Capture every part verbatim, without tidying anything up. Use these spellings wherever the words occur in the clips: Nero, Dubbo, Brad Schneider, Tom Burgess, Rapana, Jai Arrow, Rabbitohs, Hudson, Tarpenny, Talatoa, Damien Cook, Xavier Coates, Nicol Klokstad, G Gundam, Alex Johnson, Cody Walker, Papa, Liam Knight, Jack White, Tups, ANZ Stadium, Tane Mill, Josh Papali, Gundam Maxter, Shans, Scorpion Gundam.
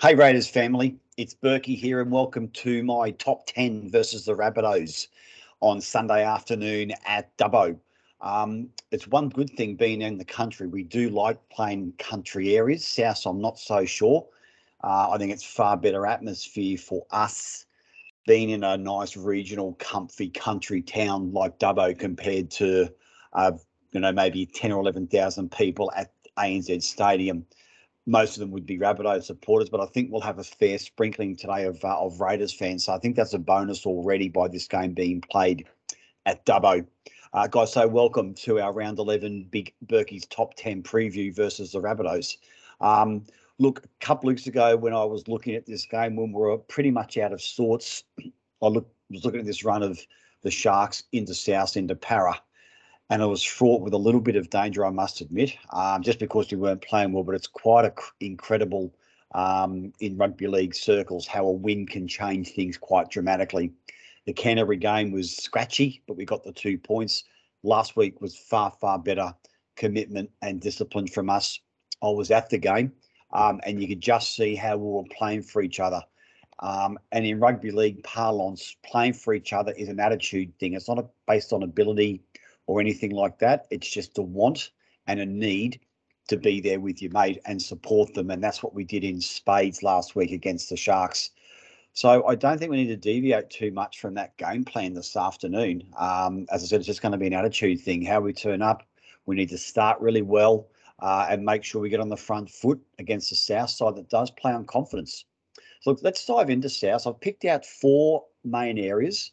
Hey Raiders family, it's Berkey here and welcome to my top ten versus the Rabbitohs on Sunday afternoon at Dubbo. Um, it's one good thing being in the country. We do like playing country areas. South, I'm not so sure. Uh, I think it's far better atmosphere for us being in a nice regional, comfy country town like Dubbo compared to, uh, you know, maybe ten or eleven thousand people at A N Z Stadium. Most of them would be Rabbitohs supporters, but I think we'll have a fair sprinkling today of uh, of Raiders fans. So I think that's a bonus already by this game being played at Dubbo. Uh, guys, so welcome to our round eleven Big Berkey's top ten preview versus the Rabbitohs. Um, look, a couple of weeks ago when I was looking at this game, when we were pretty much out of sorts, I look, was looking at this run of the Sharks into South, into Para. And it was fraught with a little bit of danger, I must admit, um, just because we weren't playing well. But it's quite a cr- incredible um, in rugby league circles how a win can change things quite dramatically. The Canterbury game was scratchy, but we got the two points. Last week was far, far better commitment and discipline from us. I was at the game, um, and you could just see how we were playing for each other. Um, and in rugby league parlance, playing for each other is an attitude thing. It's not a, based on ability or anything like that. It's just a want and a need to be there with your mate and support them. And that's what we did in spades last week against the Sharks. So I don't think we need to deviate too much from that game plan this afternoon. Um, as I said, it's just going to be an attitude thing. How we turn up, we need to start really well uh, and make sure we get on the front foot against the South side that does play on confidence. So let's dive into South. I've picked out four main areas.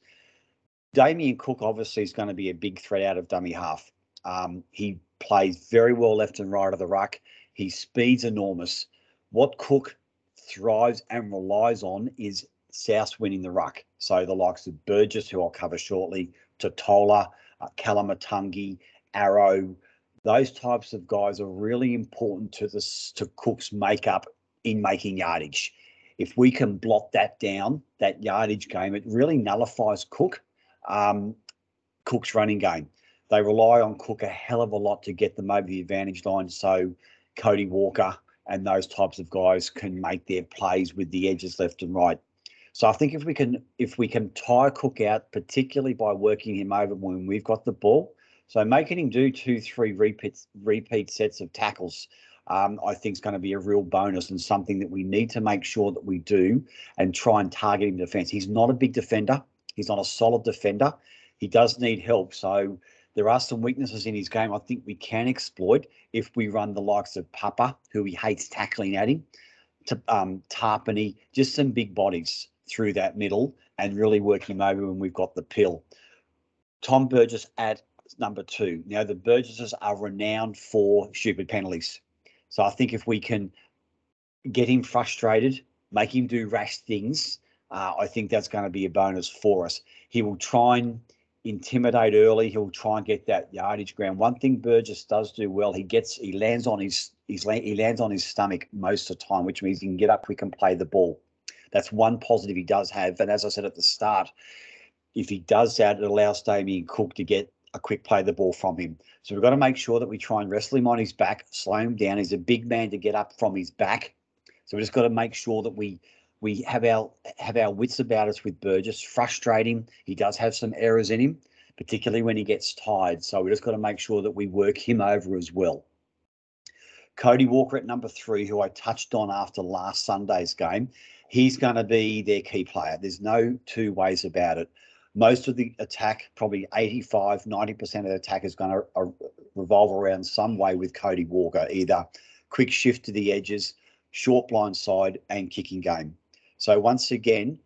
Damien Cook obviously is going to be a big threat out of dummy half. Um, he plays very well left and right of the ruck. His speed's enormous. What Cook thrives and relies on is South winning the ruck. So the likes of Burgess, who I'll cover shortly, Tatola, uh, Kalamatungi, Arrow, those types of guys are really important to this to Cook's makeup in making yardage. If we can block that down, that yardage game, it really nullifies Cook. Um, Cook's running game. They rely on Cook a hell of a lot to get them over the advantage line, so Cody Walker and those types of guys can make their plays with the edges left and right. So I think if we can if we can tire Cook out, particularly by working him over when we've got the ball, so making him do two, three repeats, repeat sets of tackles, um, I think is going to be a real bonus and something that we need to make sure that we do and try and target him defence. He's not a big defender. He's not a solid defender. He does need help. So there are some weaknesses in his game I think we can exploit if we run the likes of Papa, who he hates tackling at him, to, um, Tarpenny, just some big bodies through that middle and really work him over when we've got the pill. Tom Burgess at number two. Now, the Burgesses are renowned for stupid penalties. So I think if we can get him frustrated, make him do rash things, Uh, I think that's going to be a bonus for us. He will try and intimidate early. He'll try and get that yardage ground. One thing Burgess does do well, he gets, he lands on his, his he lands on his stomach most of the time, which means he can get up quick and play the ball. That's one positive he does have. And as I said at the start, if he does that, it allows Damien Cook to get a quick play of the ball from him. So we've got to make sure that we try and wrestle him on his back, slow him down. He's a big man to get up from his back. So we just got to make sure that we We have our have our wits about us with Burgess, frustrating. He does have some errors in him, particularly when he gets tired. So we just got to make sure that we work him over as well. Cody Walker at number three, who I touched on after last Sunday's game, he's going to be their key player. There's no two ways about it. Most of the attack, probably eighty-five, ninety percent of the attack is going to uh, revolve around some way with Cody Walker, either quick shift to the edges, short blind side, and kicking game. So once again,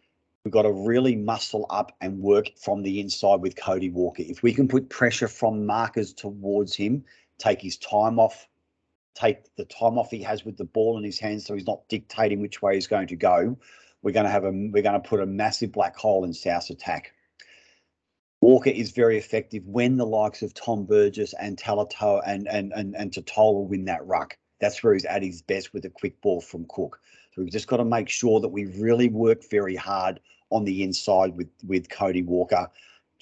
we've got to really muscle up and work from the inside with Cody Walker. If we can put pressure from markers towards him, take his time off, take the time off he has with the ball in his hands so he's not dictating which way he's going to go, we're going to have a we're going to put a massive black hole in South's attack. Walker is very effective when the likes of Tom Burgess and Talatoa and and and, and Tatola win that ruck. That's where he's at his best with a quick ball from Cook. So we've just got to make sure that we really work very hard on the inside with, with Cody Walker,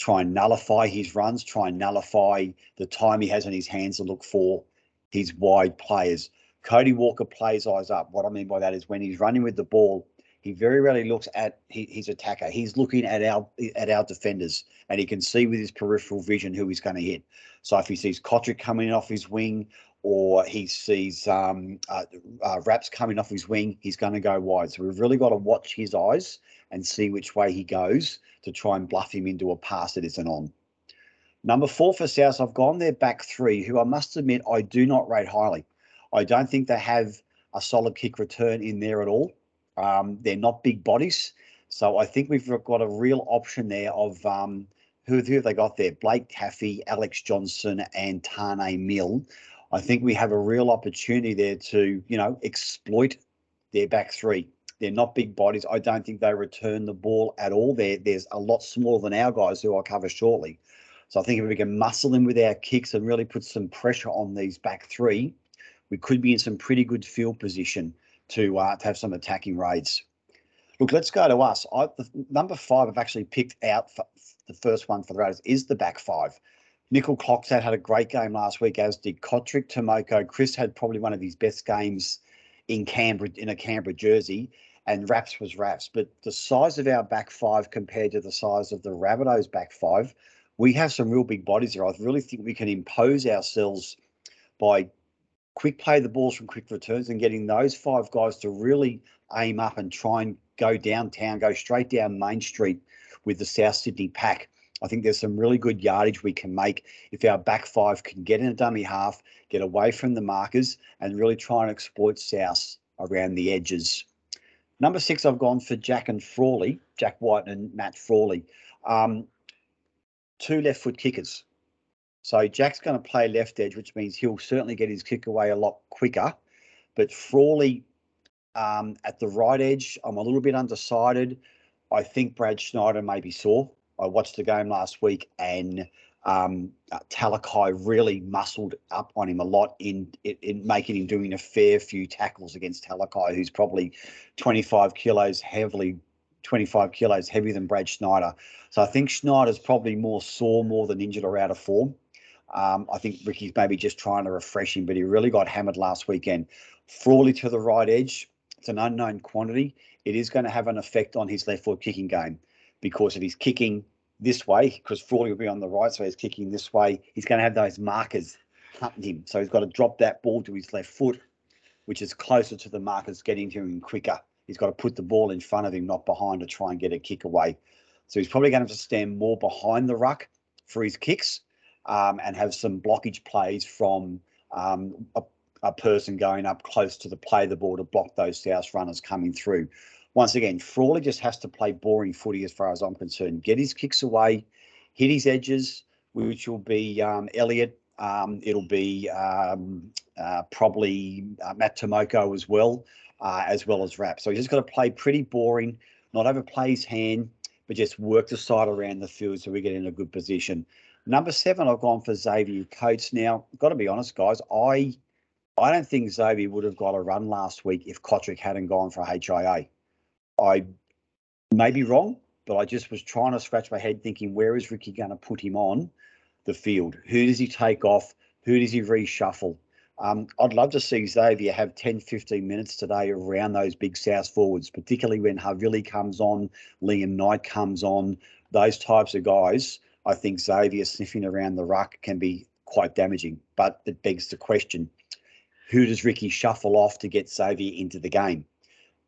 try and nullify his runs, try and nullify the time he has on his hands to look for his wide players. Cody Walker plays eyes up. What I mean by that is when he's running with the ball, he very rarely looks at his attacker. He's looking at our at our defenders, and he can see with his peripheral vision who he's going to hit. So if he sees Kotrick coming off his wing, or he sees um, uh, uh, Raps coming off his wing, he's going to go wide. So we've really got to watch his eyes and see which way he goes to try and bluff him into a pass that isn't on. Number four for South, I've gone their back three, who I must admit I do not rate highly. I don't think they have a solid kick return in there at all. Um, they're not big bodies. So I think we've got a real option there of um, who, who have they got there? Blake Caffey, Alex Johnson and Tane Mill. I think we have a real opportunity there to, you know, exploit their back three. They're not big bodies. I don't think they return the ball at all. They're, they're a lot smaller than our guys who I'll cover shortly. So I think if we can muscle them with our kicks and really put some pressure on these back three, we could be in some pretty good field position to, uh, to have some attacking raids. Look, let's go to us. I, the, number five I've actually picked out for, the first one for the Raiders is the back five. Nicol Klokstad had a great game last week, as did Kotrick, Tomoko. Chris had probably one of his best games in Canberra, in a Canberra jersey, and Raps was Raps. But the size of our back five compared to the size of the Rabbitohs' back five, we have some real big bodies here. I really think we can impose ourselves by quick play the balls from quick returns and getting those five guys to really aim up and try and go downtown, go straight down Main Street with the South Sydney pack. I think there's some really good yardage we can make if our back five can get in a dummy half, get away from the markers, and really try and exploit South around the edges. Number six, I've gone for Jack and Frawley, Jack White and Matt Frawley, um, two left foot kickers. So Jack's going to play left edge, which means he'll certainly get his kick away a lot quicker. But Frawley um, at the right edge, I'm a little bit undecided. I think Brad Schneider may be sore. I watched the game last week, and um, uh, Talakai really muscled up on him a lot in, in in making him doing a fair few tackles against Talakai, who's probably twenty-five kilos heavily, twenty-five kilos heavier than Brad Schneider. So I think Schneider's probably more sore, more than injured or out of form. Um, I think Ricky's maybe just trying to refresh him, but he really got hammered last weekend. Frawley to the right edge, it's an unknown quantity. It is going to have an effect on his left foot kicking game. Because if he's kicking this way, because Frawley will be on the right, so he's kicking this way, he's going to have those markers hunting him. So he's got to drop that ball to his left foot, which is closer to the markers getting to him quicker. He's got to put the ball in front of him, not behind, to try and get a kick away. So he's probably going to have to stand more behind the ruck for his kicks um, and have some blockage plays from um, a, a person going up close to the play the ball to block those South runners coming through. Once again, Frawley just has to play boring footy as far as I'm concerned. Get his kicks away, hit his edges, which will be um, Elliott. Um, it'll be um, uh, probably uh, Matt Tomoko as well, uh, as well as Rap. So he's just got to play pretty boring, not overplay his hand, but just work the side around the field so we get in a good position. Number seven, I've gone for Xavier Coates. Now, got to be honest, guys, I, I don't think Xavier would have got a run last week if Kotrick hadn't gone for a H I A. I may be wrong, but I just was trying to scratch my head thinking, where is Ricky going to put him on the field? Who does he take off? Who does he reshuffle? Um, I'd love to see Xavier have ten, fifteen minutes today around those big South forwards, particularly when Havili comes on, Liam Knight comes on, those types of guys. I think Xavier sniffing around the ruck can be quite damaging, but it begs the question, who does Ricky shuffle off to get Xavier into the game?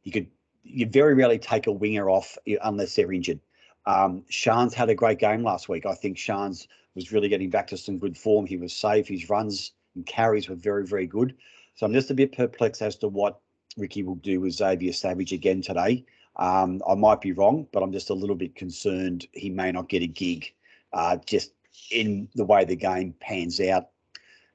He could... You very rarely take a winger off unless they're injured. Um, Shans had a great game last week. I think Shans was really getting back to some good form. He was safe. His runs and carries were very, very good. So I'm just a bit perplexed as to what Ricky will do with Xavier Savage again today. Um, I might be wrong, but I'm just a little bit concerned he may not get a gig uh, just in the way the game pans out.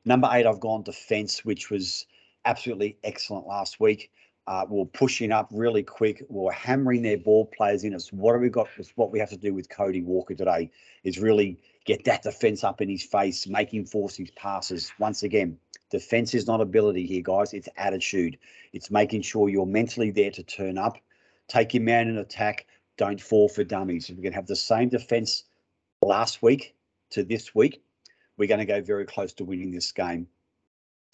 Number eight, I've gone defence, which was absolutely excellent last week. Uh, we're pushing up really quick. We're hammering their ball players in. It's what have we got? It's what we have to do with Cody Walker today is really get that defence up in his face, make him force his passes. Once again, defence is not ability here, guys. It's attitude. It's making sure you're mentally there to turn up, take your man in attack, don't fall for dummies. If we can have the same defence last week to this week, we're going to go very close to winning this game.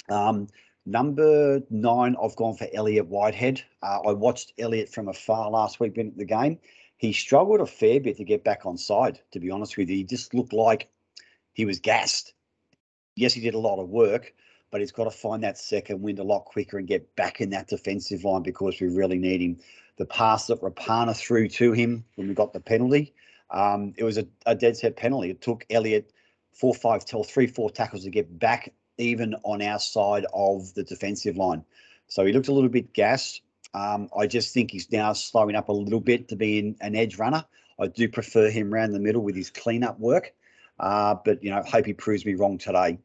Um, Number nine, I've gone for Elliot Whitehead. Uh, I watched Elliot from afar last week when at the game. He struggled a fair bit to get back on side, to be honest with you. He just looked like he was gassed. Yes, he did a lot of work, but he's got to find that second wind a lot quicker and get back in that defensive line because we really need him. The pass that Rapana threw to him when we got the penalty, um, it was a, a dead set penalty. It took Elliot four, five, till three, four tackles to get back even on our side of the defensive line. So he looked a little bit gassed. Um, I just think he's now slowing up a little bit to be an edge runner. I do prefer him around the middle with his clean-up work. Uh, but, you know, hope he proves me wrong today.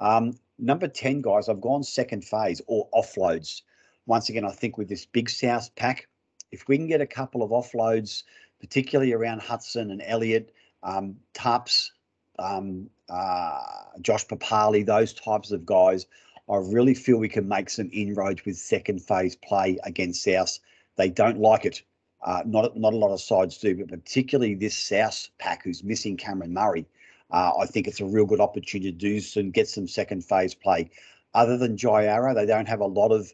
Um, number ten, guys, I've gone second phase or offloads. Once again, I think with this Big South pack, if we can get a couple of offloads, particularly around Hudson and Elliott, um, Tups, um, uh, Josh Papali, those types of guys, I really feel we can make some inroads with second phase play against South. They don't like it. Uh, not, not a lot of sides do, but particularly this South pack who's missing Cameron Murray. Uh, I think it's a real good opportunity to do some, get some second phase play. Other than Jai Arrow, they don't have a lot of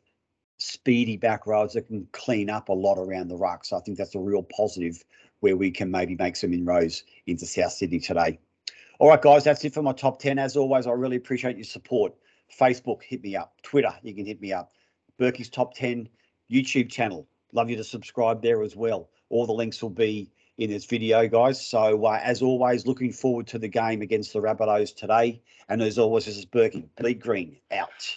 speedy back rows that can clean up a lot around the ruck. So I think that's a real positive where we can maybe make some inroads into South Sydney today. All right, guys, that's it for my top ten. As always, I really appreciate your support. Facebook, hit me up. Twitter, you can hit me up. Berkey's Top ten YouTube channel. Love you to subscribe there as well. All the links will be in this video, guys. So uh, as always, looking forward to the game against the Rabbitohs today. And as always, this is Berkey. Bleed green, out.